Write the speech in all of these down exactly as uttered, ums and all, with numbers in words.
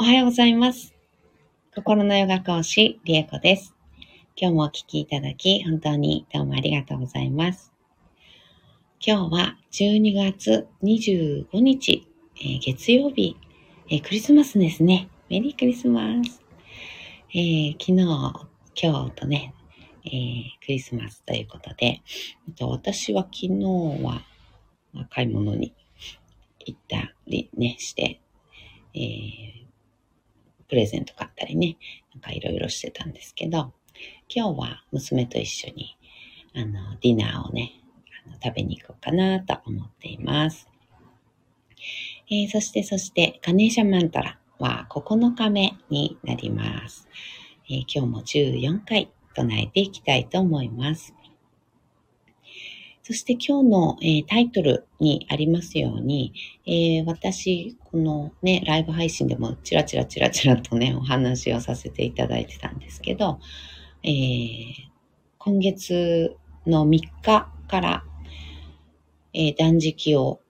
おはようございます。心のヨガ講師、りえこです。今日もお聞きいただき、本当にどうもありがとうございます。今日はじゅうにがつにじゅうごにち、えー、月曜日、えー、クリスマスですね。メリークリスマス。えー、昨日、今日とね、えー、クリスマスということで、私は昨日は買い物に行ったりねして、えープレゼント買ったりね、なんかいろいろしてたんですけど、今日は娘と一緒にあのディナーをね、あの食べに行こうかなと思っています。えー、そしてそしてガネーシャマントラはここのかめになります。えー、今日もじゅうよんかい唱えていきたいと思います。そして今日の、えー、タイトルにありますように、えー、私、このね、ライブ配信でもチラチラチラチラとね、お話をさせていただいてたんですけど、えー、今月のみっかから、えー、断食を、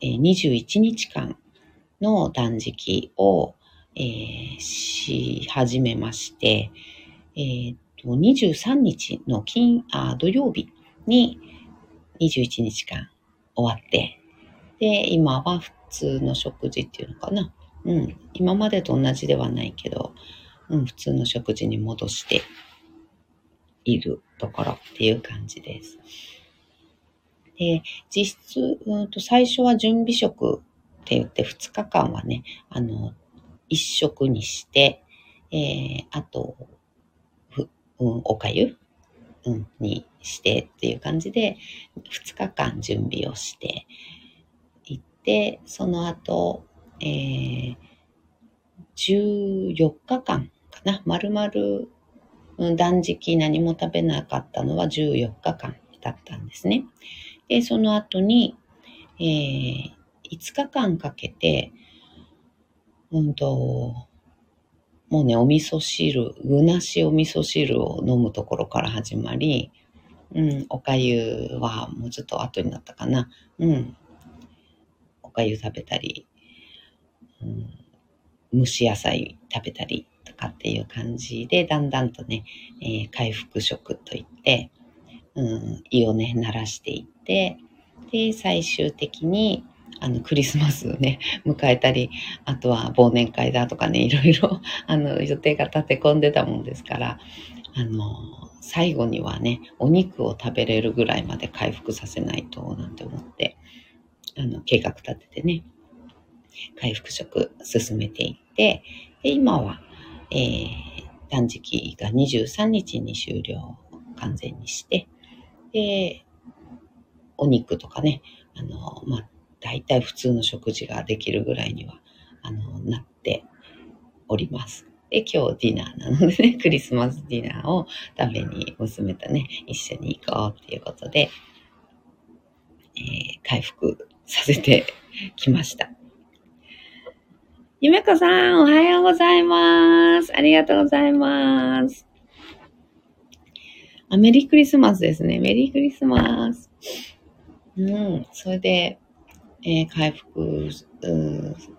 えー、にじゅういちにちかんの断食を、えー、し始めまして、えー、とにじゅうさんにちの金あ土曜日に、にじゅういちにちかん終わって、で、今は普通の食事っていうのかな。うん。今までと同じではないけど、うん、普通の食事に戻しているところっていう感じです。で、実質、うんと最初は準備食って言ってふつかかんはね、あの、いっしょくにして、えー、あと、ふうん、おかゆにしてっていう感じでふつかかん準備をしていって、その後、えー、じゅうよっかかんかな、丸々断食何も食べなかったのはじゅうよっかかんだったんですね。で、その後に、えー、いつかかんかけて、うんと、もうね、お味噌汁、具なしお味噌汁を飲むところから始まり、うん、おかゆはもうちょっと後になったかな。うん。おかゆ食べたり、うん、蒸し野菜食べたりとかっていう感じで、だんだんとね、えー、回復食といって、うん、胃をね、慣らしていって、で、最終的に、あの、クリスマスをね、迎えたり、あとは忘年会だとかね、いろいろ、あの、予定が立て込んでたもんですから、あの、最後にはね、お肉を食べれるぐらいまで回復させないと、なんて思って、あの、計画立ててね、回復食進めていって、で、今は、えー、断食がにじゅうさんにちに終了、完全にして、で、お肉とかね、あの、まあ、だいたい普通の食事ができるぐらいにはあのなっております。で、今日ディナーなのでね、クリスマスディナーを食べに娘とね、一緒に行こうっていうことで、えー、回復させてきました。ゆめこさん、おはようございます。ありがとうございます。あ、メリークリスマスですね。メリークリスマス。うん、それで、えー、回復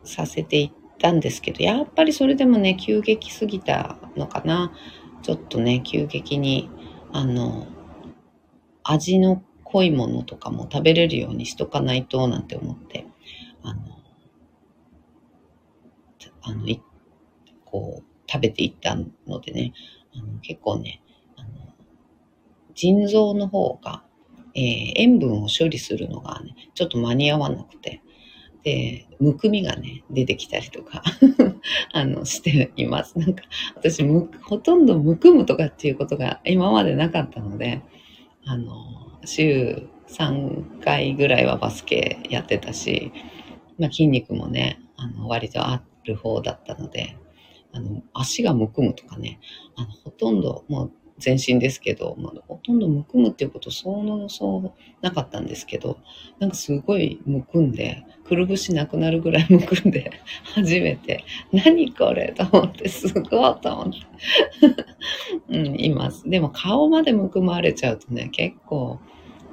させていったんですけど、やっぱりそれでもね、急激すぎたのかな。ちょっとね、急激にあの味の濃いものとかも食べれるようにしとかないとなんて思って、あのあのいこう食べていったのでね、あの結構ね、あの腎臓の方がえー、塩分を処理するのがね、ちょっと間に合わなくて、で、むくみがね、出てきたりとかあのしています。なんか私むほとんどむくむとかっていうことが今までなかったので、あの週さんかいぐらいはバスケやってたし、まあ、筋肉もね、あの割とある方だったので、あの足がむくむとかね、あのほとんどもう全身ですけど、まあ、ほとんどむくむっていうことそのそうなかったんですけど、なんかすごいむくんで、くるぶしなくなるぐらいむくんで、初めて、何これと思って、すごいと思って、うん、います。でも顔までむくまれちゃうとね、結構、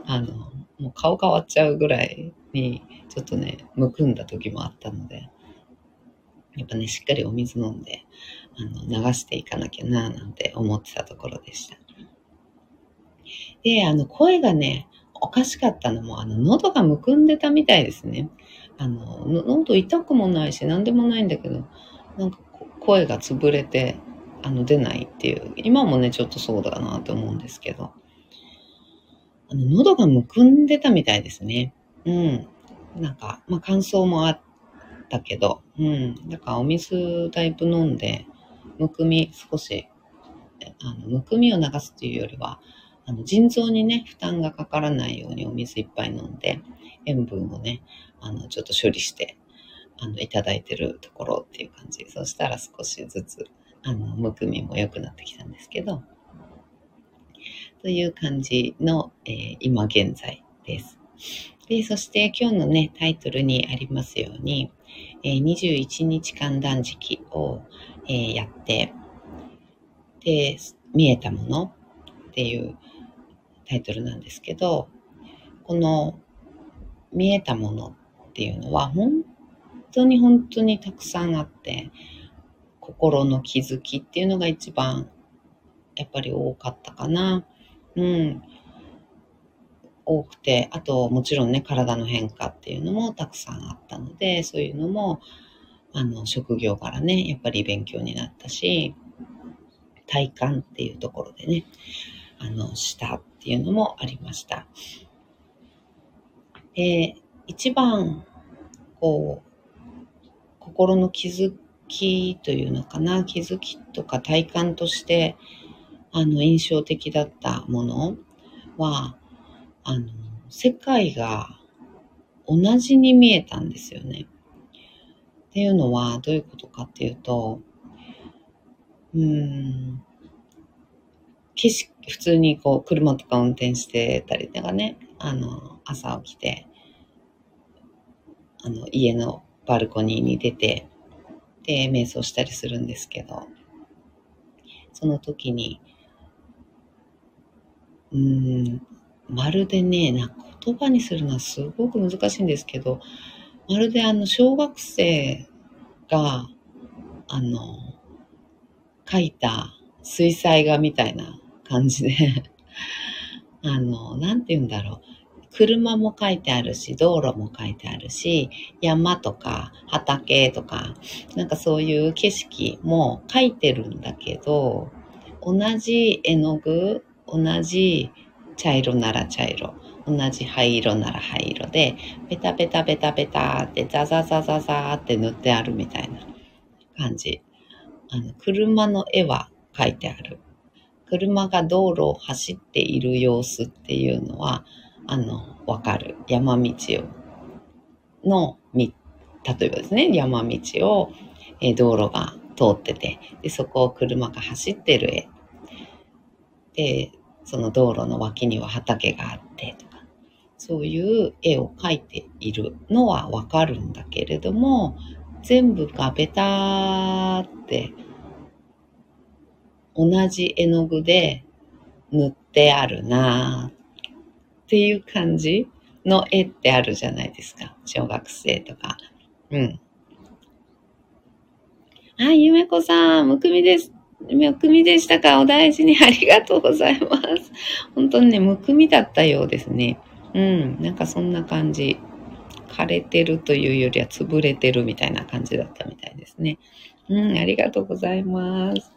あの、もう顔変わっちゃうぐらいに、ちょっとね、むくんだ時もあったので、やっぱね、しっかりお水飲んであの流していかなきゃななんて思ってたところでした。で、あの声がね、おかしかったのも、あの喉がむくんでたみたいですね。あの喉痛くもないし何でもないんだけど、なんか声が潰れてあの出ないっていう、今もねちょっとそうだなと思うんですけど、あの喉がむくんでたみたいですね。うん、なんかまあ乾燥もあったけど、うん、だからお水だいぶ飲んでむくみ少しあのむくみを流すというよりは。あの腎臓にね、負担がかからないようにお水いっぱい飲んで、塩分をね、あのちょっと処理してあのいただいてるところっていう感じ。そしたら少しずつ、あのむくみも良くなってきたんですけど、という感じの、えー、今現在です。で、そして今日のね、タイトルにありますように、えー、にじゅういちにちかん断食を、えー、やって、で、見えたものっていう、タイトルなんですけど、この見えたものっていうのは本当に本当にたくさんあって、心の気づきっていうのが一番やっぱり多かったかな。うん、多くて、あともちろんね体の変化っていうのもたくさんあったので、そういうのもあの職業からねやっぱり勉強になったし、体感っていうところでねあのしたっていうのもありました。で、一番こう心の気づきというのかな、気づきとか体感としてあの印象的だったものは、あの世界が同じに見えたんですよね。っていうのはどういうことかっていうと、うーん。景色、普通にこう車とか運転してたりとかね、あの朝起きてあの家のバルコニーに出てで瞑想したりするんですけど、その時にうーんまるでね、なんか言葉にするのはすごく難しいんですけど、まるであの小学生があの描いた水彩画みたいな感じであのなんて言うんだろう、車も書いてあるし、道路も書いてあるし、山とか畑とかなんかそういう景色も書いてるんだけど、同じ絵の具、同じ茶色なら茶色、同じ灰色なら灰色でベタベタベタベタってザザザザザって塗ってあるみたいな感じ。あの車の絵は書いてある、車が道路を走っている様子っていうのはあの分かる、山道をのみ例えばですね、山道を、えー、道路が通ってて、でそこを車が走ってる絵で、その道路の脇には畑があってとか、そういう絵を描いているのは分かるんだけれども、全部がベターって同じ絵の具で塗ってあるなっていう感じの絵ってあるじゃないですか、小学生とか。うん。あ、ゆめこさん、むくみです。むくみでしたか？お大事に、ありがとうございます。本当にね、むくみだったようですね。うん、なんかそんな感じ。枯れてるというよりは潰れてるみたいな感じだったみたいですね。うん、ありがとうございます。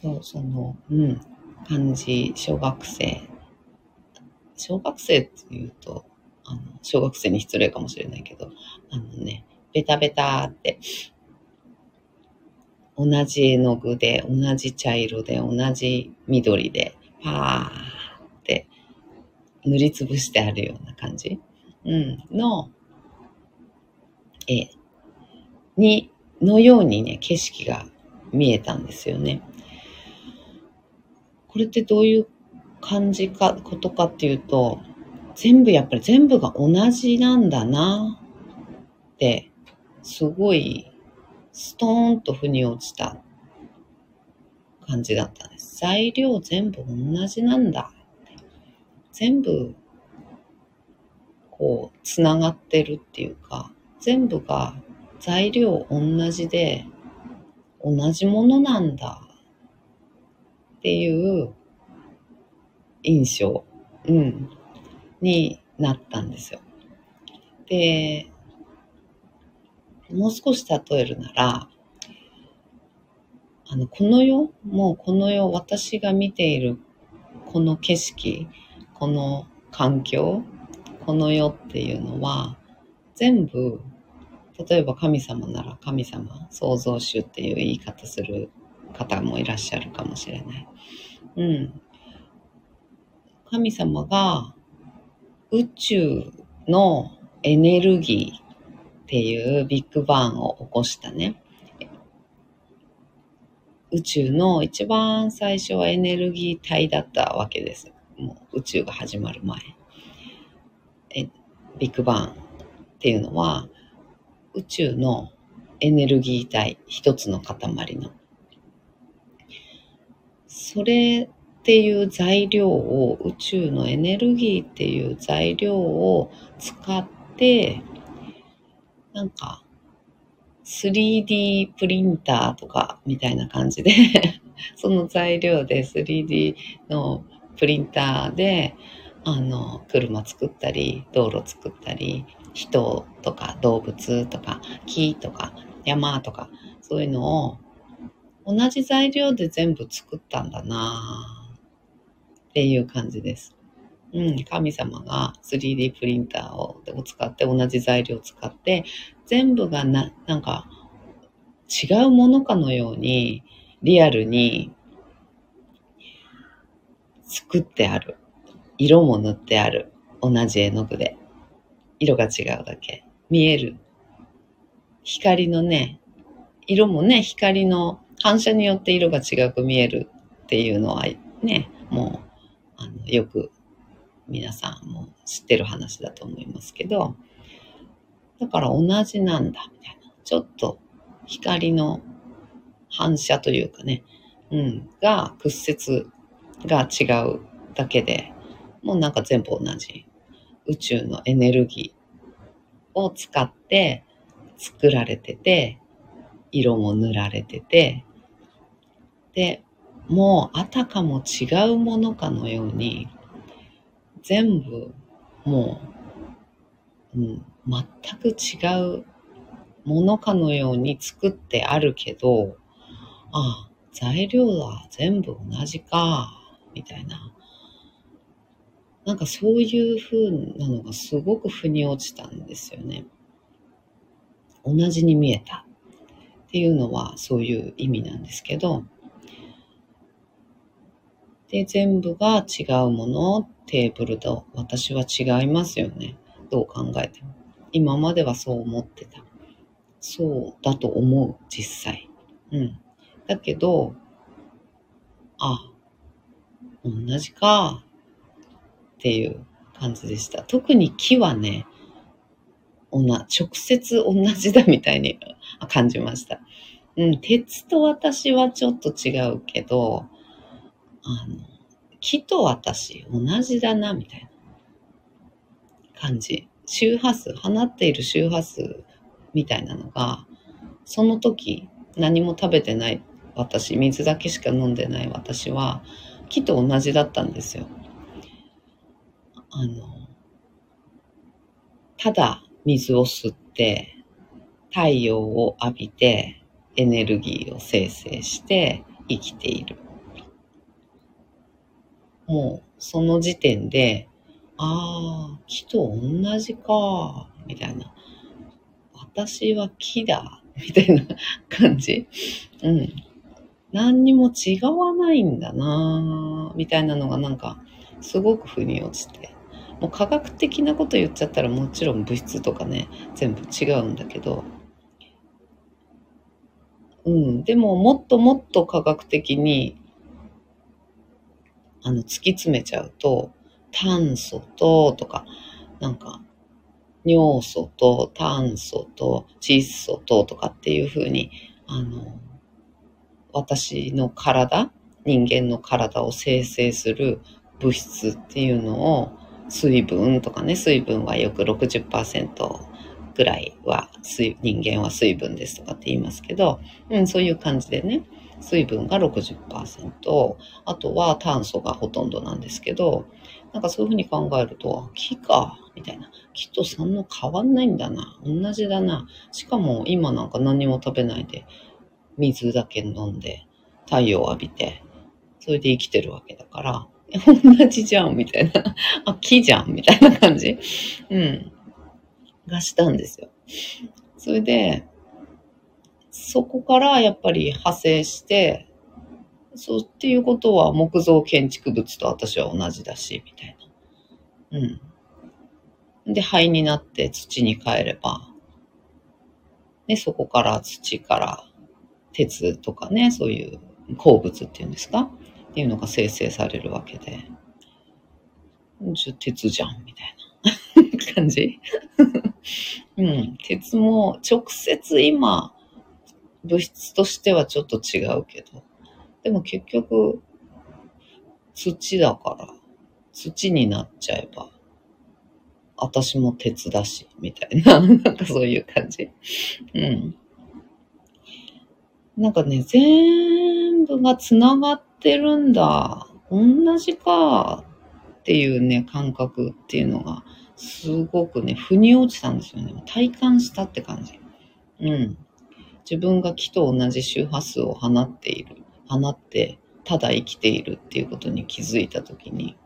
そう、その、うん、感じ、小学生。小学生っていうと、あの、小学生に失礼かもしれないけど、あのね、ベタベタって、同じ絵の具で、同じ茶色で、同じ緑で、パーって塗りつぶしてあるような感じ、うん、の絵に、のようにね、景色が見えたんですよね。これってどういう感じか、ことかっていうと、全部やっぱり全部が同じなんだなって、すごいストーンと腑に落ちた感じだったんです。材料全部同じなんだ。全部、こう、つながってるっていうか、全部が材料同じで同じものなんだっていう印象、うん、になったんですよ。で、もう少し例えるなら、あのこの世、もうこの世、私が見ているこの景色、この環境、この世っていうのは全部、例えば神様なら神様、創造主っていう言い方する方もいらっしゃるかもしれない。うん。神様が宇宙のエネルギーっていうビッグバンを起こしたね。宇宙の一番最初はエネルギー体だったわけです。もう宇宙が始まる前。え、ビッグバンっていうのは宇宙のエネルギー体、一つの塊の。それっていう材料を、宇宙のエネルギーっていう材料を使って、なんか スリーディー プリンターとかみたいな感じでその材料で スリーディー のプリンターであの車作ったり道路作ったり人とか動物とか木とか山とかそういうのを同じ材料で全部作ったんだなっていう感じです。うん、神様が スリーディー プリンターを使って、同じ材料を使って、全部がな、なんか違うものかのようにリアルに作ってある。色も塗ってある。同じ絵の具で。色が違うだけ。見える。光のね、色もね、光の反射によって色が違く見えるっていうのはね、もうあのよく、皆さんも知ってる話だと思いますけど、だから同じなんだみたいな、ちょっと光の反射というかね、うん、が屈折が違うだけで、もうなんか全部同じ宇宙のエネルギーを使って作られてて、色も塗られてて、で、もうあたかも違うものかのように全部もう、うん、全く違うものかのように作ってあるけど、ああ、材料は全部同じかみたいな、なんかそういう風なのがすごく腑に落ちたんですよね。同じに見えたっていうのはそういう意味なんですけど、で全部が違うもの、テーブルと私は違いますよね。どう考えても。今まではそう思ってた。そうだと思う、実際。うん。だけど、あ、同じかっていう感じでした。特に木はね、直接同じだみたいに感じました。うん、鉄と私はちょっと違うけど、あの、木と私同じだなみたいな感じ、周波数、放っている周波数みたいなのが、その時何も食べてない私、水だけしか飲んでない私は木と同じだったんですよ。あのただ水を吸って太陽を浴びてエネルギーを生成して生きている。もうその時点で、ああ、木と同じかみたいな、私は木だみたいな感じ、うん、何にも違わないんだなみたいなのがなんかすごく腑に落ちて、もう科学的なこと言っちゃったらもちろん物質とかね全部違うんだけど、うん、でももっともっと科学的にあの突き詰めちゃうと、炭素ととか、なんか尿素と炭素と窒素ととかっていう風に、あの私の体、人間の体を生成する物質っていうのを、水分とかね、水分はよく ろくじゅっパーセントくらいは水人間は水分ですとかって言いますけど、うん、そういう感じでね、水分が ろくじゅっパーセント、 あとは炭素がほとんどなんですけど、なんかそういうふうに考えると、木かみたいな、木とそんな変わんないんだな、同じだな、しかも今なんか何も食べないで水だけ飲んで太陽を浴びてそれで生きてるわけだから、同じじゃんみたいな、あ、木じゃんみたいな感じ、うん、がしたんですよ。それでそこからやっぱり派生して、そうっていうことは木造建築物と私は同じだし、みたいな。うん。で、灰になって土に変えれば、で、そこから土から鉄とかね、そういう鉱物っていうんですかっていうのが生成されるわけで、じゃ鉄じゃん、みたいな感じ。うん。鉄も直接今、物質としてはちょっと違うけど、でも結局土だから土になっちゃえば私も鉄だしみたいな、なんかそういう感じ、うん、なんかね、全部がつながってるんだ、同じかっていうね、感覚っていうのがすごくね、腑に落ちたんですよね。体感したって感じ。うん。自分が木と同じ周波数を放っている、放ってただ生きているっていうことに気づいたときに、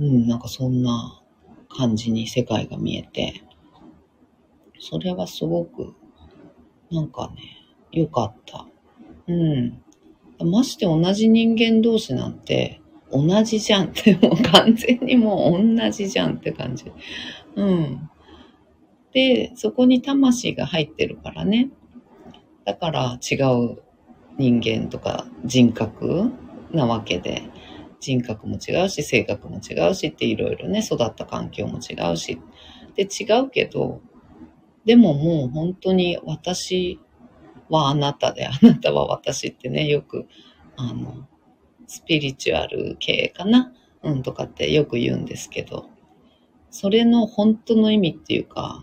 うん、なんかそんな感じに世界が見えて、それはすごくなんかね、良かった。うん。まして同じ人間同士なんて同じじゃんって、もう完全にもう同じじゃんって感じ。うん。で、そこに魂が入ってるからね。だから違う人間とか人格なわけで、人格も違うし、性格も違うしっていろいろね、育った環境も違うし。で、違うけど、でももう本当に私はあなたで、あなたは私ってね、よく、あの、スピリチュアル系かな、うんとかってよく言うんですけど、それの本当の意味っていうか、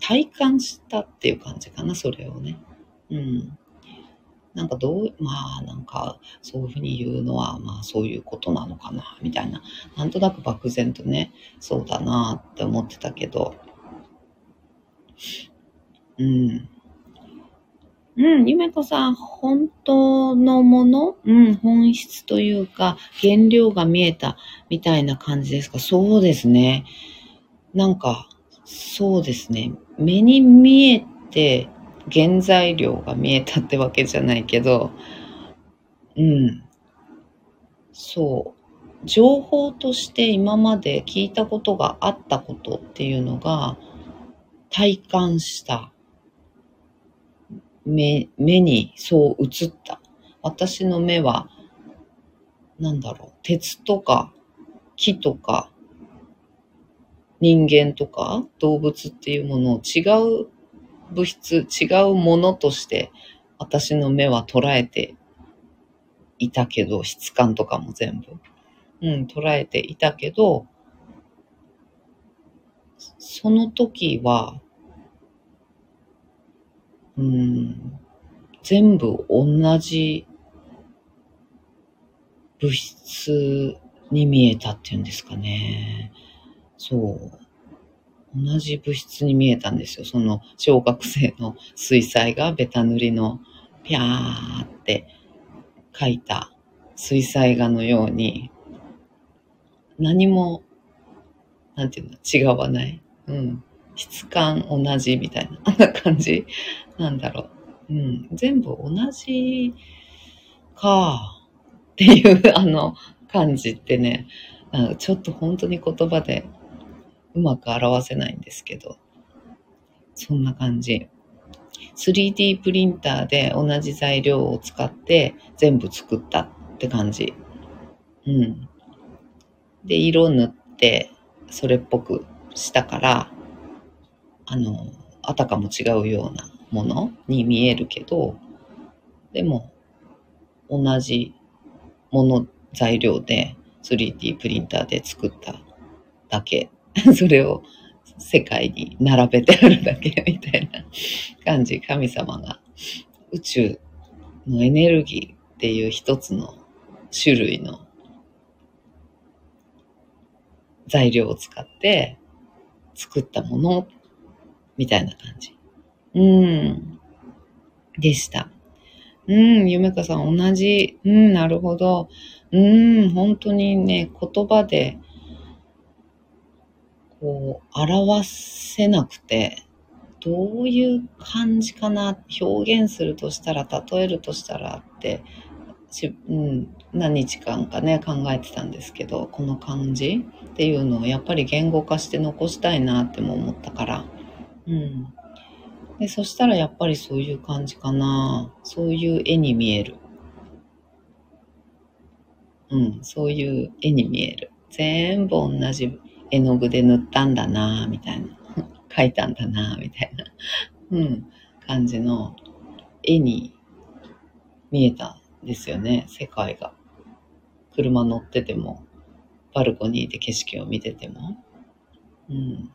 体感したっていう感じかな、それをね。うん。なんかどう、まあなんかそういうふうに言うのは、まあそういうことなのかな、みたいな。なんとなく漠然とね、そうだなって思ってたけど。うん。うん、ゆめこさん、本当のもの、うん、本質というか、原料が見えたみたいな感じですか。そうですね。なんか、そうですね。目に見えて原材料が見えたってわけじゃないけど、うん。そう。情報として今まで聞いたことがあったことっていうのが体感した。目、目にそう映った。私の目は、なんだろう。鉄とか木とか、人間とか動物っていうものを違う物質、違うものとして私の目は捉えていたけど、質感とかも全部、うん、捉えていたけど、その時は、うん、全部同じ物質に見えたっていうんですかね。そう。同じ物質に見えたんですよ。その小学生の水彩画、ベタ塗りのピャーって描いた水彩画のように、何も、なんていうの、違わない。うん。質感同じみたいな、あんな感じなんだろう。うん。全部同じかっていうあの感じってね、ちょっと本当に言葉で、うまく表せないんですけど、そんな感じ。スリーディー プリンターで同じ材料を使って全部作ったって感じ。うん。で、色塗ってそれっぽくしたから、あの、あたかも違うようなものに見えるけど、でも同じもの材料でスリーディー プリンターで作っただけ。それを世界に並べてあるだけみたいな感じ。神様が宇宙のエネルギーっていう一つの種類の材料を使って作ったものみたいな感じ。うん。でした。うん、ゆめかさん同じ。うん、なるほど。うん、本当にね、言葉でこう表せなくて、どういう感じかな、表現するとしたら、例えるとしたらって、しうん、何日間かね、考えてたんですけど、この感じっていうのをやっぱり言語化して残したいなっても思ったから、うん。で、そしたらやっぱりそういう感じかな。そういう絵に見える。うん、そういう絵に見える。全部同じ絵の具で塗ったんだな、みたいな。描いたんだな、みたいな。うん、感じの絵に見えたんですよね、世界が。車乗ってても、バルコニーで景色を見てても。うん。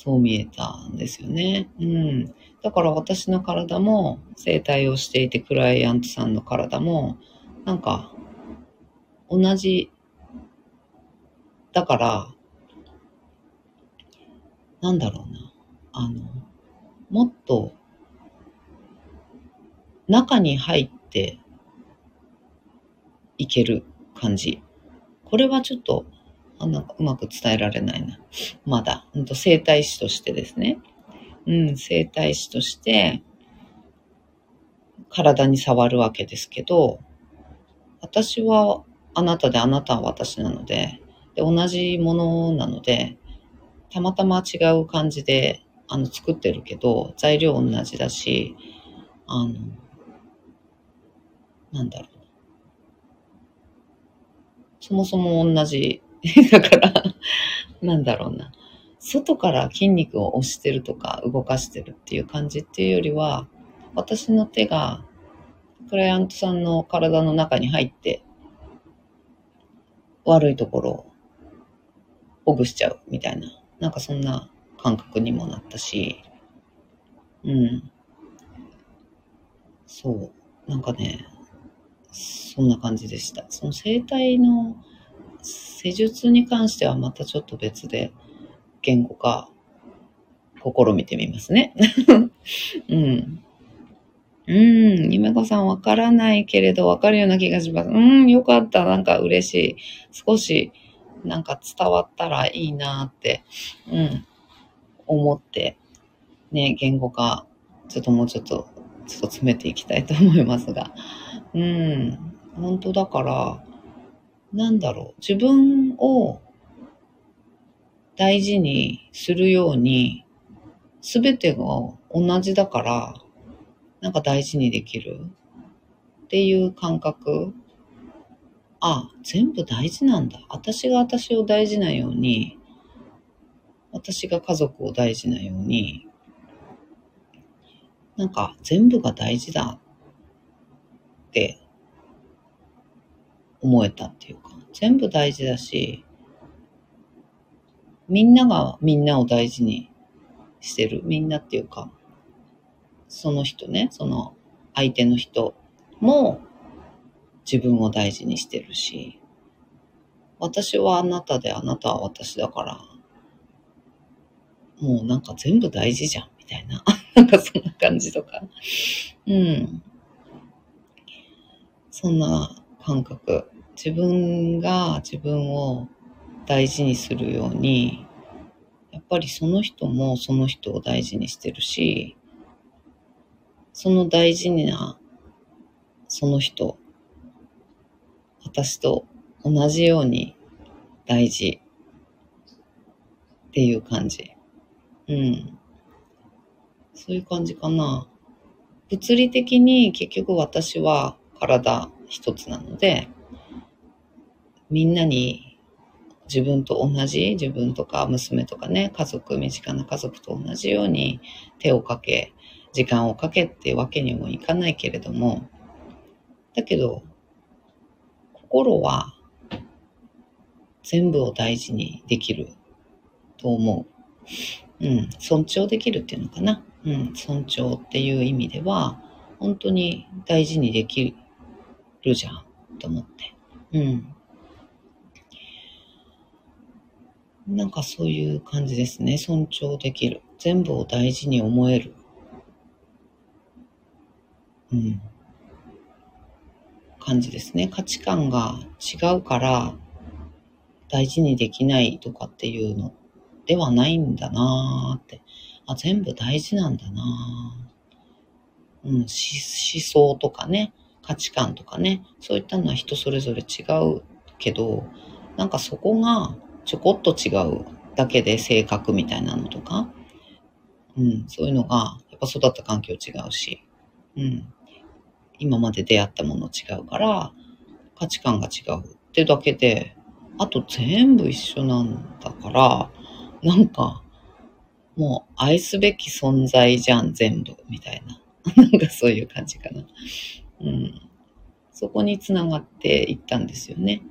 そう見えたんですよね。うん。だから私の体も整体をしていて、クライアントさんの体もなんか同じだから、なんだろうな、あのもっと中に入っていける感じ。これはちょっとあなんかうまく伝えられないな。まだ、うん、と整体師としてですね。うん、整体師として体に触るわけですけど、私はあなたであなたは私なので、で同じものなので、たまたま違う感じであの作ってるけど、材料同じだし、あの、なんだろう。そもそも同じだから、なんだろうな。外から筋肉を押してるとか動かしてるっていう感じっていうよりは、私の手がクライアントさんの体の中に入って、悪いところをほぐしちゃうみたいな、なんかそんな感覚にもなったし、うん。そう。なんかね、そんな感じでした。その整体の施術に関してはまたちょっと別で言語化試みてみますね。うん。うん。ゆめこさんわからないけれどわかるような気がします。うん。よかった。なんか嬉しい。少しなんか伝わったらいいなって、うん。思って、ね、言語化、ちょっともうちょっと、ちょっと詰めていきたいと思いますが。うん。本当だから、なんだろう、自分を大事にするように、すべてが同じだから、なんか大事にできるっていう感覚。あ、全部大事なんだ。私が私を大事なように、私が家族を大事なように、なんか全部が大事だって思えたっていうか、全部大事だし、みんながみんなを大事にしてる、みんなっていうか、その人ね、その相手の人も自分を大事にしてるし、私はあなたであなたは私だから、もうなんか全部大事じゃんみたいな、なんかそんな感じとか、うん、そんな感覚。自分が自分を大事にするように、やっぱりその人もその人を大事にしてるし、その大事なその人、私と同じように大事っていう感じ。うん。そういう感じかな。物理的に結局私は体一つなので、みんなに自分と同じ、自分とか娘とかね、家族、身近な家族と同じように手をかけ、時間をかけってわけにもいかないけれども、だけど、心は全部を大事にできると思う。うん、尊重できるっていうのかな。うん、尊重っていう意味では、本当に大事にできるじゃんと思って。うん。なんかそういう感じですね。尊重できる。全部を大事に思える。うん。感じですね。価値観が違うから大事にできないとかっていうのではないんだなーって。あ、全部大事なんだなー。うん、思想とかね、価値観とかね、そういったのは人それぞれ違うけど、なんかそこがちょこっと違うだけで性格みたいなのとか、うん、そういうのが、やっぱ育った環境違うし、うん。今まで出会ったもの違うから、価値観が違うってだけで、あと全部一緒なんだから、なんか、もう愛すべき存在じゃん、全部、みたいな。なんかそういう感じかな。うん。そこにつながっていったんですよね。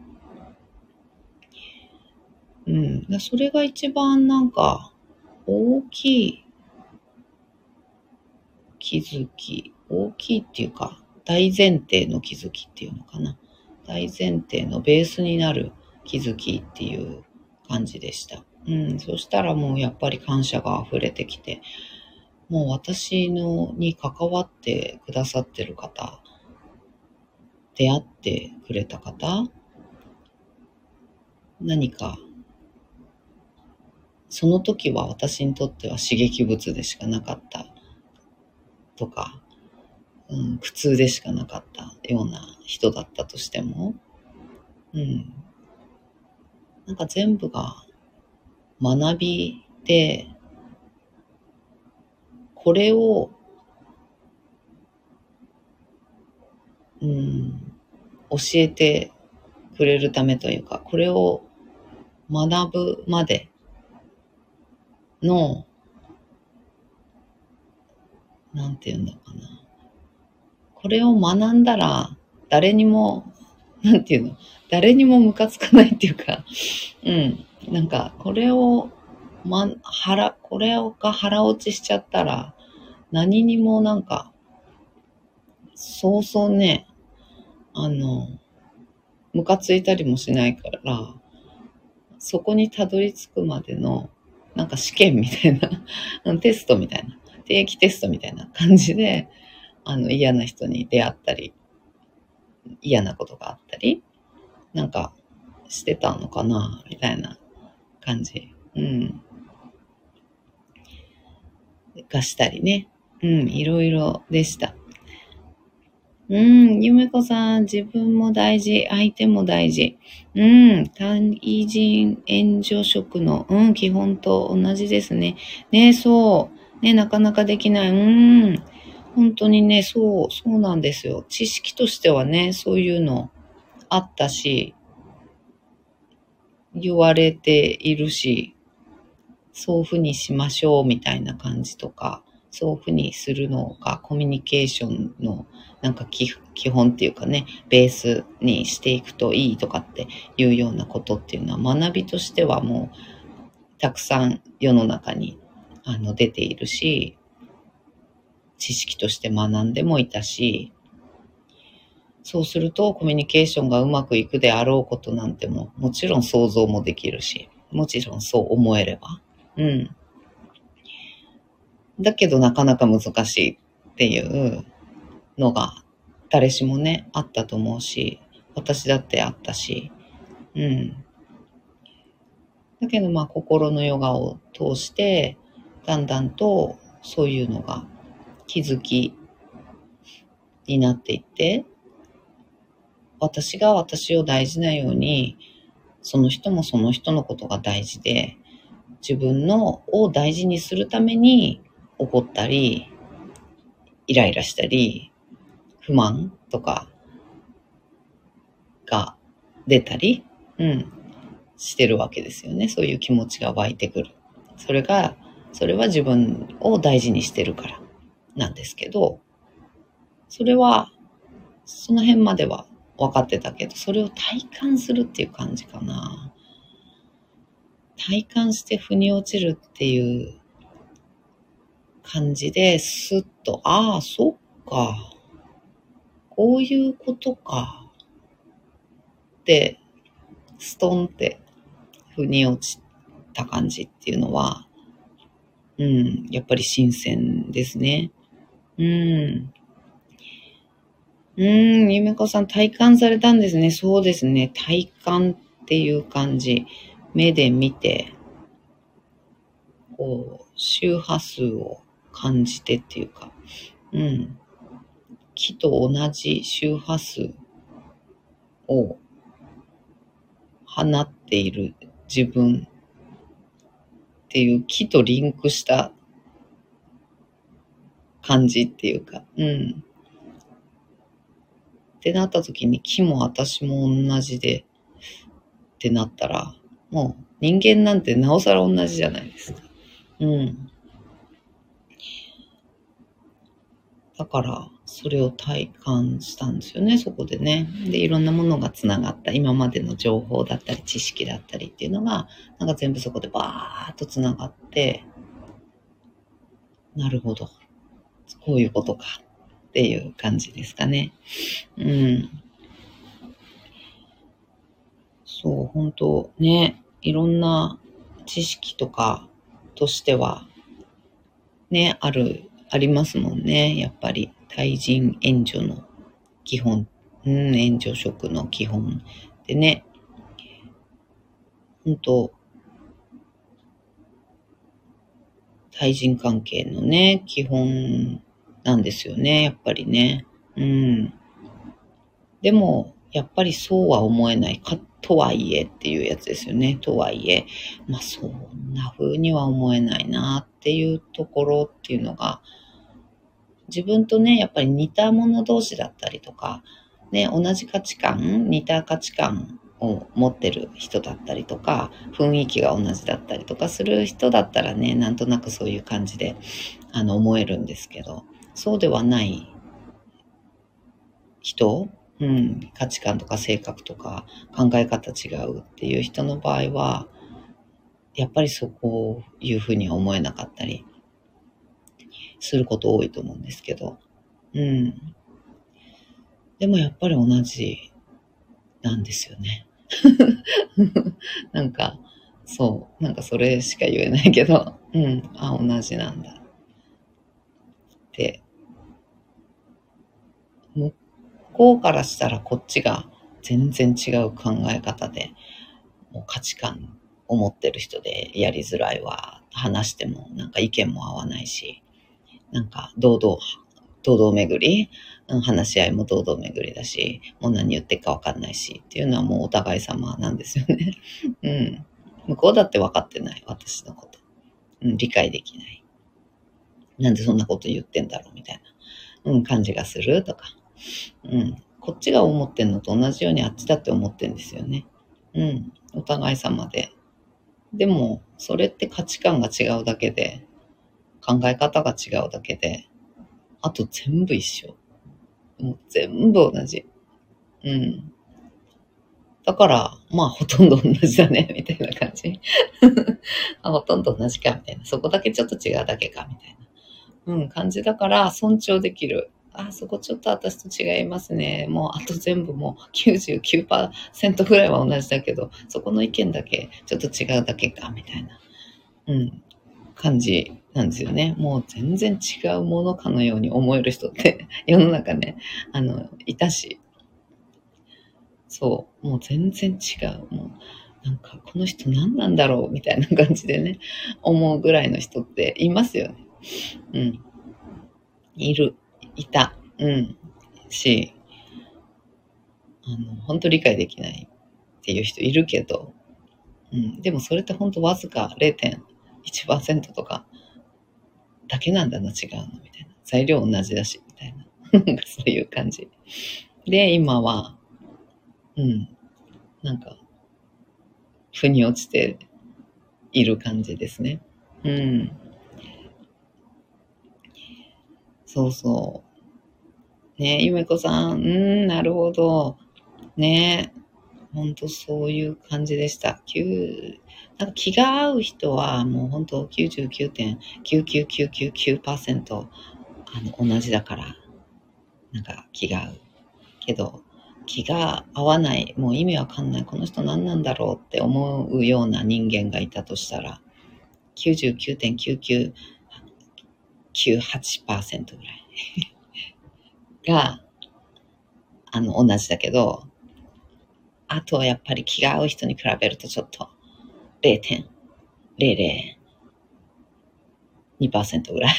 うん。それが一番なんか、大きい気づき。大きいっていうか、大前提の気づきっていうのかな。大前提のベースになる気づきっていう感じでした。うん。そしたらもうやっぱり感謝が溢れてきて、もう私のに関わってくださってる方、出会ってくれた方、何か、その時は私にとっては刺激物でしかなかったとか、うん、苦痛でしかなかったような人だったとしても、うん、なんか全部が学びで、これを、うん、教えてくれるためというか、これを学ぶまでの、なんて言うんだかな。これを学んだら、誰にも、なんていうの、誰にもムカつかないっていうか、うん、なんか、これを、ま、腹、これが腹落ちしちゃったら、何にもなんか、そうそうね、あの、ムカついたりもしないから、そこにたどり着くまでの、なんか試験みたいな、テストみたいな、定期テストみたいな感じで、あの嫌な人に出会ったり、嫌なことがあったり、なんかしてたのかな、みたいな感じ。うん。がしたりね。うん、いろいろでした。うん、ゆめこさん、自分も大事、相手も大事。うん、対人援助職の、うん、基本と同じですね。ね、そう。ね、なかなかできない。うん。本当にね、そう、そうなんですよ。知識としてはね、そういうのあったし、言われているし、そういうふうにしましょうみたいな感じとか、そういうふうにするのがコミュニケーションのなんか基本っていうかね、ベースにしていくといいとかっていうようなことっていうのは学びとしてはもうたくさん世の中にあの出ているし、知識として学んでもいたし、そうするとコミュニケーションがうまくいくであろうことなんてももちろん想像もできるし、もちろんそう思えれば、うん。だけどなかなか難しいっていうのが誰しもね、あったと思うし、私だってあったし、うん。だけどまあ心のヨガを通して、だんだんとそういうのが気づきになっていって、私が私を大事なように、その人もその人のことが大事で、自分のを大事にするために怒ったり、イライラしたり、不満とかが出たり、うん、してるわけですよね。そういう気持ちが湧いてくる。それが、それは自分を大事にしてるから。なんですけど、それはその辺までは分かってたけど、それを体感するっていう感じかな。体感して腑に落ちるっていう感じで、スッと、ああ、そっか、こういうことかって、ストンって腑に落ちた感じっていうのは、うん、やっぱり新鮮ですね。うん。うん、ゆめこさん、体感されたんですね。そうですね。体感っていう感じ。目で見て、こう、周波数を感じてっていうか、うん。木と同じ周波数を放っている自分っていう、木とリンクした感じっていうか、うん。ってなった時に、木も私も同じでってなったら、もう人間なんてなおさら同じじゃないですか。うん。だから、それを体感したんですよね、そこでね。で、いろんなものがつながった、今までの情報だったり、知識だったりっていうのが、なんか全部そこでバーッとつながって、なるほど、こういうことかっていう感じですかね。うん。そう、本当ね、いろんな知識とかとしては、ね、ある、ありますもんね、やっぱり。対人援助の基本、うん、援助職の基本でね、本当対人関係のね、基本なんですよね、やっぱりね。うん。でも、やっぱりそうは思えないか、とはいえっていうやつですよね。とはいえ、まあそんな風には思えないなっていうところっていうのが、自分とね、やっぱり似た者同士だったりとか、ね、同じ価値観、似た価値観を持ってる人だったりとか、雰囲気が同じだったりとかする人だったらね、なんとなくそういう感じで、あの、思えるんですけど、そうではない人、うん、価値観とか性格とか考え方違うっていう人の場合は、やっぱりそこをいうふうには思えなかったり、すること多いと思うんですけど、うん。でもやっぱり同じなんですよね。なんか、そう、なんかそれしか言えないけど、うん、あ、同じなんだって。向こうからしたらこっちが全然違う考え方で、もう価値観を持ってる人でやりづらいわ、話してもなんか意見も合わないし、なんか、堂々、堂々巡り、話し合いも堂々巡りだし、もう何言ってるか分かんないし、っていうのはもうお互い様なんですよね。うん。向こうだって分かってない、私のこと。うん、理解できない。なんでそんなこと言ってんだろう、みたいな、うん、感じがするとか。うん。こっちが思ってんのと同じようにあっちだって思ってんですよね。うん。お互い様で。でも、それって価値観が違うだけで、考え方が違うだけで、あと全部一緒。もう全部同じ。うん。だから、まあほとんど同じだね、みたいな感じ。あ、ほとんど同じか、みたいな。そこだけちょっと違うだけか、みたいな。うん、感じだから尊重できる。あ、そこちょっと私と違いますね。もうあと全部もう きゅうじゅうきゅうパーセント ぐらいは同じだけど、そこの意見だけちょっと違うだけか、みたいな。うん。感じなんですよね。もう全然違うものかのように思える人って世の中ね、あの、いたし。そう。もう全然違う。もう、なんかこの人何なんだろうみたいな感じでね、思うぐらいの人っていますよね。うん。いる。いた。うん。し、あの、本当理解できないっていう人いるけど、うん。でもそれって本当わずか れいてんいちパーセント とかだけなんだな、違うのみたいな。材料同じだしみたいな。そういう感じで、今はうんなんか腑に落ちている感じですね。うん、そうそうね、ゆめこさん、うん、なるほどね、本当そういう感じでした。なんか気が合う人はもう本当 きゅうじゅうきゅうてんきゅうきゅうきゅうきゅうきゅうパーセント あの同じだからなんか気が合うけど、気が合わない、もう意味わかんない、この人何なんだろうって思うような人間がいたとしたら きゅうじゅうきゅうてんきゅうきゅうきゅうはちパーセント ぐらいがあの同じだけど、あとはやっぱり気が合う人に比べるとちょっと れいてんれいれいにパーセント ぐらい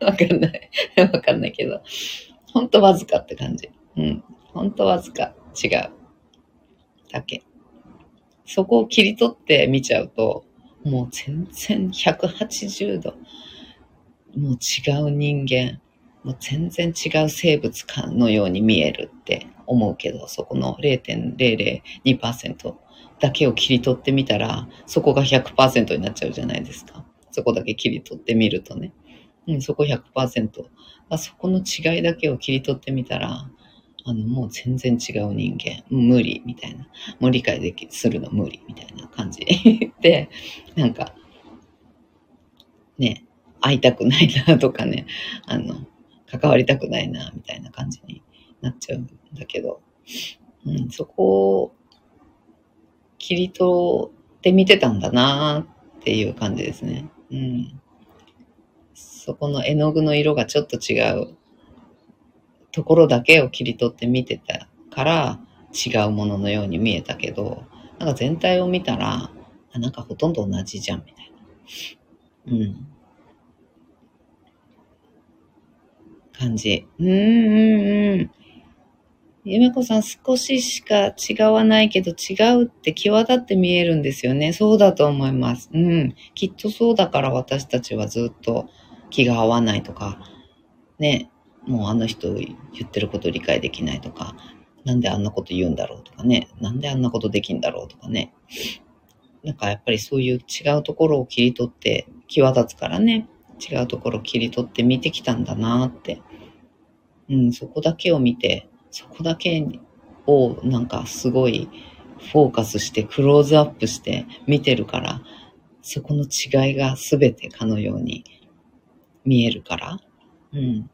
わかんないわかんないけど、ほんとわずかって感じ。うん、ほんとわずか違うだけ。そこを切り取って見ちゃうともう全然ひゃくはちじゅうどもう違う人間、もう全然違う生物感のように見えるって思うけど、そこの れいてんれいれいにパーセント だけを切り取ってみたらそこが ひゃくパーセント になっちゃうじゃないですか。そこだけ切り取ってみるとね、うん、そこ ひゃくパーセント、 あそこの違いだけを切り取ってみたらあのもう全然違う人間、無理みたいな、もう理解できするの無理みたいな感じでなんかね、会いたくないなとかね、あの関わりたくないなみたいな感じになっちゃうんだけど、うん、そこを切り取って見てたんだなっていう感じですね。うん、そこの絵の具の色がちょっと違うところだけを切り取って見てたから違うもののように見えたけど、なんか全体を見たらあなんかほとんど同じじゃんみたいな、うん、感じ。うんうんうん。ゆめこさん、少ししか違わないけど違うって際立って見えるんですよね。そうだと思います。うん。きっとそうだから私たちはずっと気が合わないとか、ね、もうあの人言ってること理解できないとか、なんであんなこと言うんだろうとかね、なんであんなことできんだろうとかね。なんかやっぱりそういう違うところを切り取って、際立つからね、違うところを切り取って見てきたんだなって。うん、そこだけを見て、そこだけをなんかすごいフォーカスしてクローズアップして見てるから、そこの違いが全てかのように見えるから、うん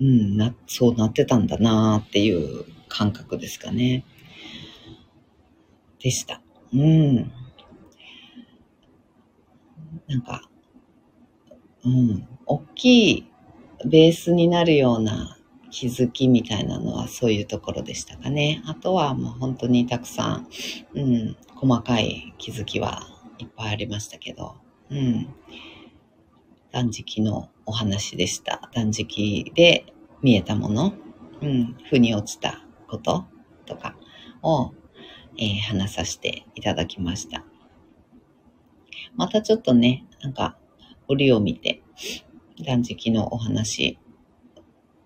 うん、なそうなってたんだなーっていう感覚ですかねでした、うん、なんか、うん、大きいベースになるような気づきみたいなのはそういうところでしたかね。あとはもう本当にたくさん、うん、細かい気づきはいっぱいありましたけど、うん、断食のお話でした。断食で見えたもの、うん、腑に落ちたこととかを、えー、話させていただきました。またちょっとね、なんか折を見て断食のお話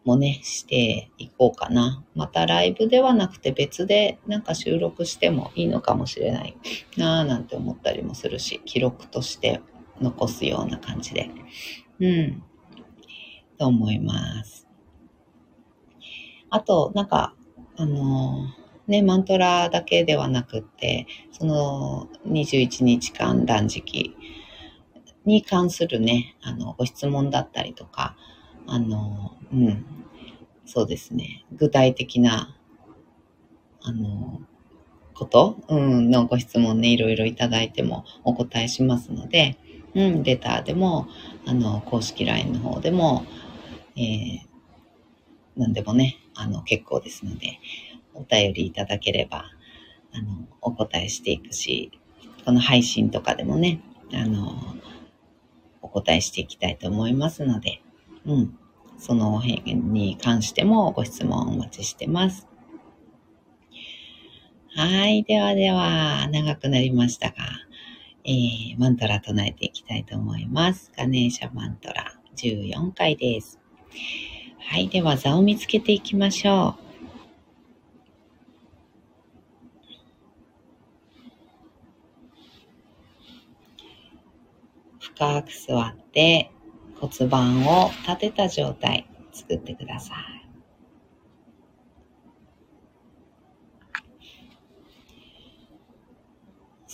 もね、していこうかな。またライブではなくて別でなんか収録してもいいのかもしれないなぁなんて思ったりもするし、記録として残すような感じで、うん、と思います。あと、なんか、あのー、ね、マントラだけではなくって、そのにじゅういちにちかん断食に関するね、あのご質問だったりとか、あの、うん、そうですね、具体的なあのこと、うん、のご質問ね、いろいろいただいてもお答えしますので、うん、レターでもあの公式 ライン の方でも、えー、何でもね、あの結構ですので、お便りいただければあのお答えしていくし、この配信とかでもね、あのお答えしていきたいと思いますので、うん、その辺に関してもご質問お待ちしてます。はい、ではでは長くなりましたが、えー、マントラ唱えていきたいと思います。ガネーシャマントラじゅうよんかいです。はい、では座を見つけていきましょう。深く座って骨盤を立てた状態作ってください。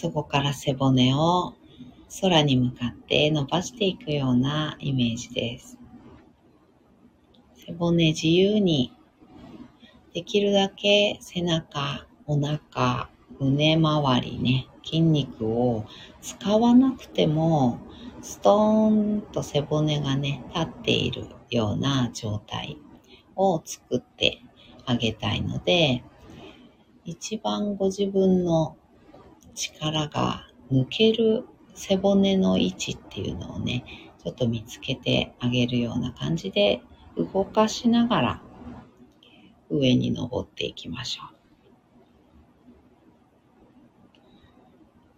そこから背骨を空に向かって伸ばしていくようなイメージです。背骨自由に、できるだけ背中、お腹、胸周りね、筋肉を使わなくてもストーンと背骨がね、立っているような状態を作ってあげたいので、一番ご自分の力が抜ける背骨の位置っていうのをね、ちょっと見つけてあげるような感じで動かしながら上に登っていきましょう。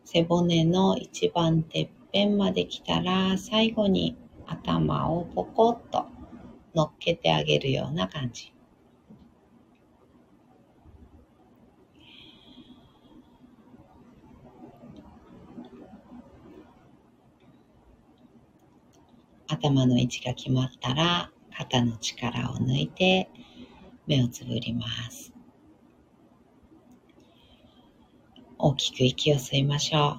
背骨の一番てっぺんまで来たら、最後に頭をポコッと乗っけてあげるような感じ。頭の位置が決まったら、肩の力を抜いて目をつぶります。大きく息を吸いましょ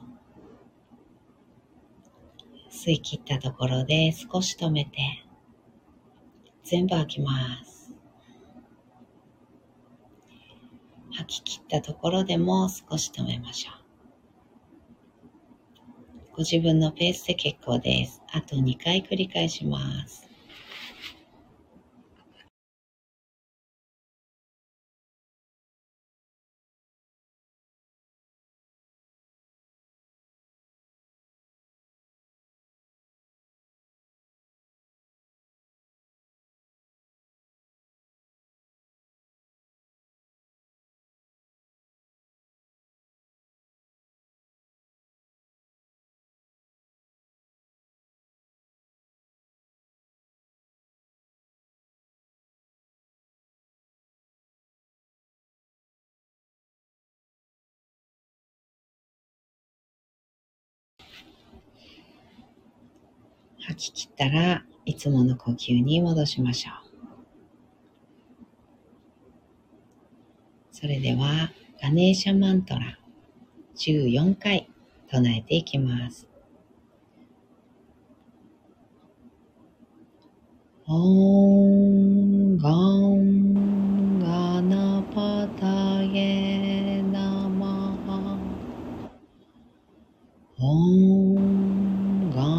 う。吸い切ったところで少し止めて、全部吐きます。吐き切ったところでも少し止めましょう。ご自分のペースで結構です。あとにかい繰り返します。吐き切ったら、いつもの呼吸に戻しましょう。それでは、ガネーシャマントラじゅうよんかい唱えていきます。オンガンガナパタゲナマハオンガ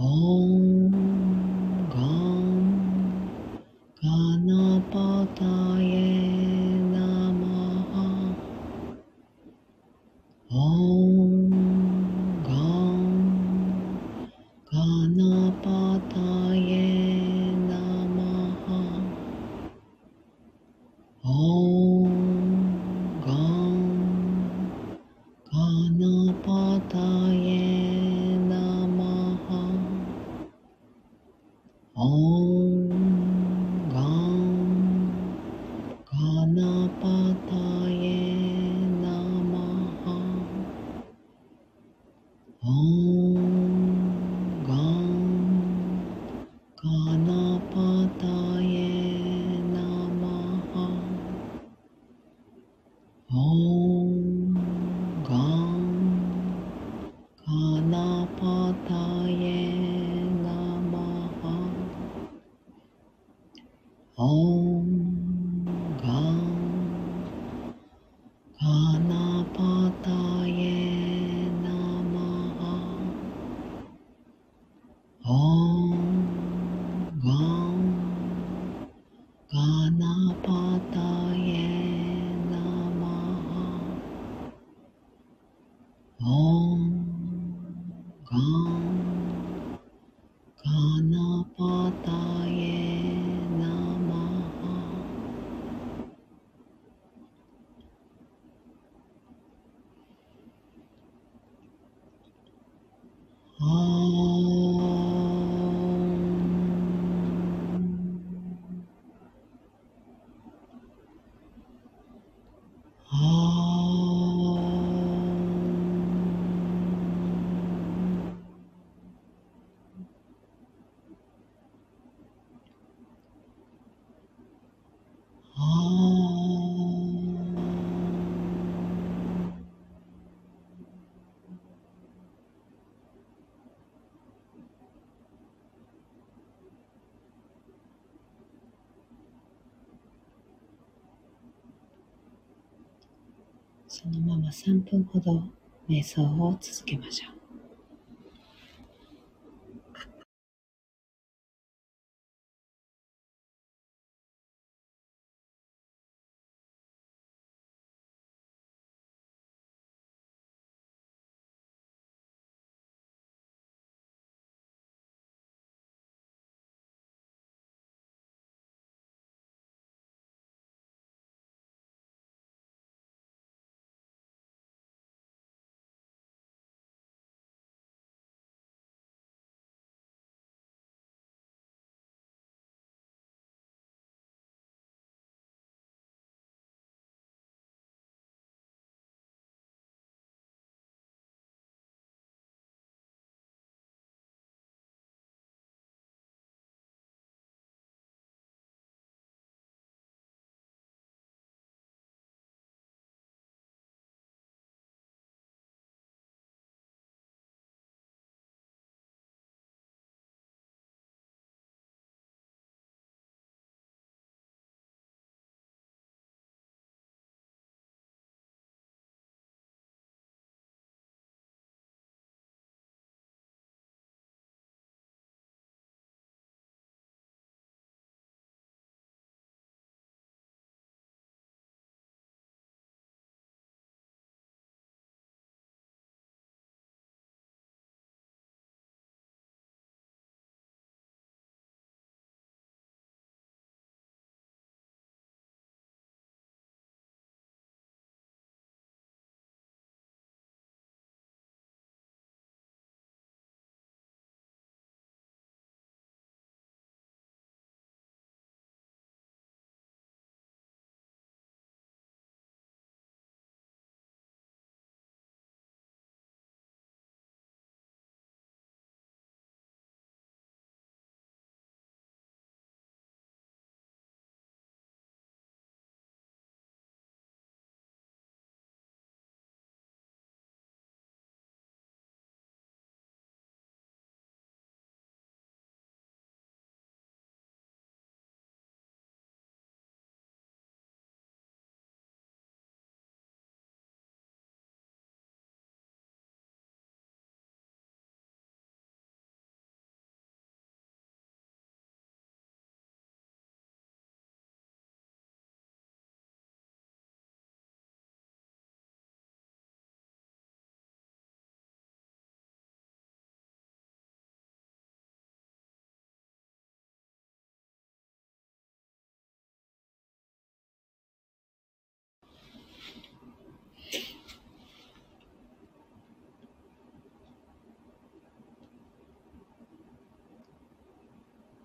ナパタエそのままさんぷんほど瞑想を続けましょう。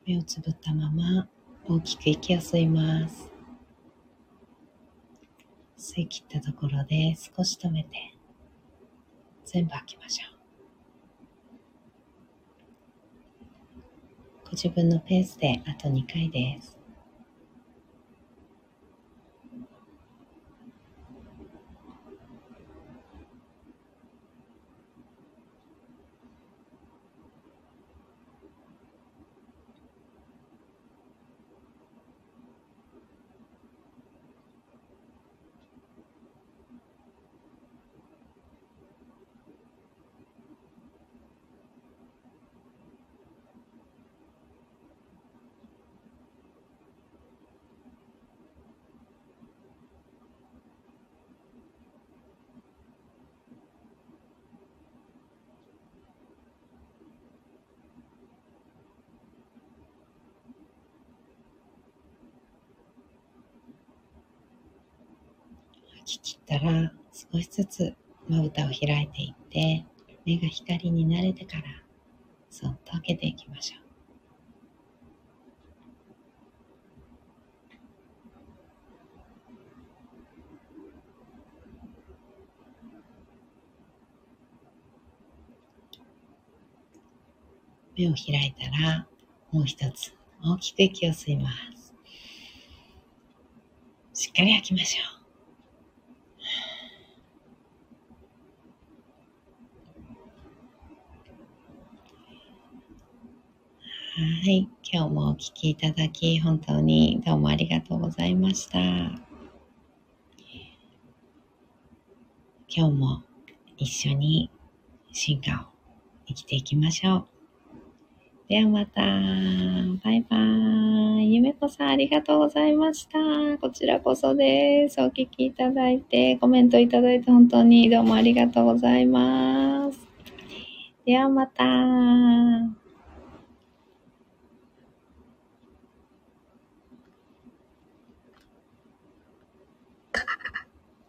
目をつぶったまま大きく息を吸います。吸い切ったところで少し止めて全部吐きましょう。ご自分のペースであとにかいです。聞き切ったら少しずつまぶたを開いていって目が光に慣れてからそっと開けていきましょう。目を開いたらもう一つ大きく息を吸います。しっかり開きましょう。はい、今日もお聞きいただき本当にどうもありがとうございました。今日も一緒に進化を生きていきましょう。ではまた、バイバイ。ゆめこさん、ありがとうございました。こちらこそです。お聞きいただいて、コメントいただいて本当にどうもありがとうございます。ではまた。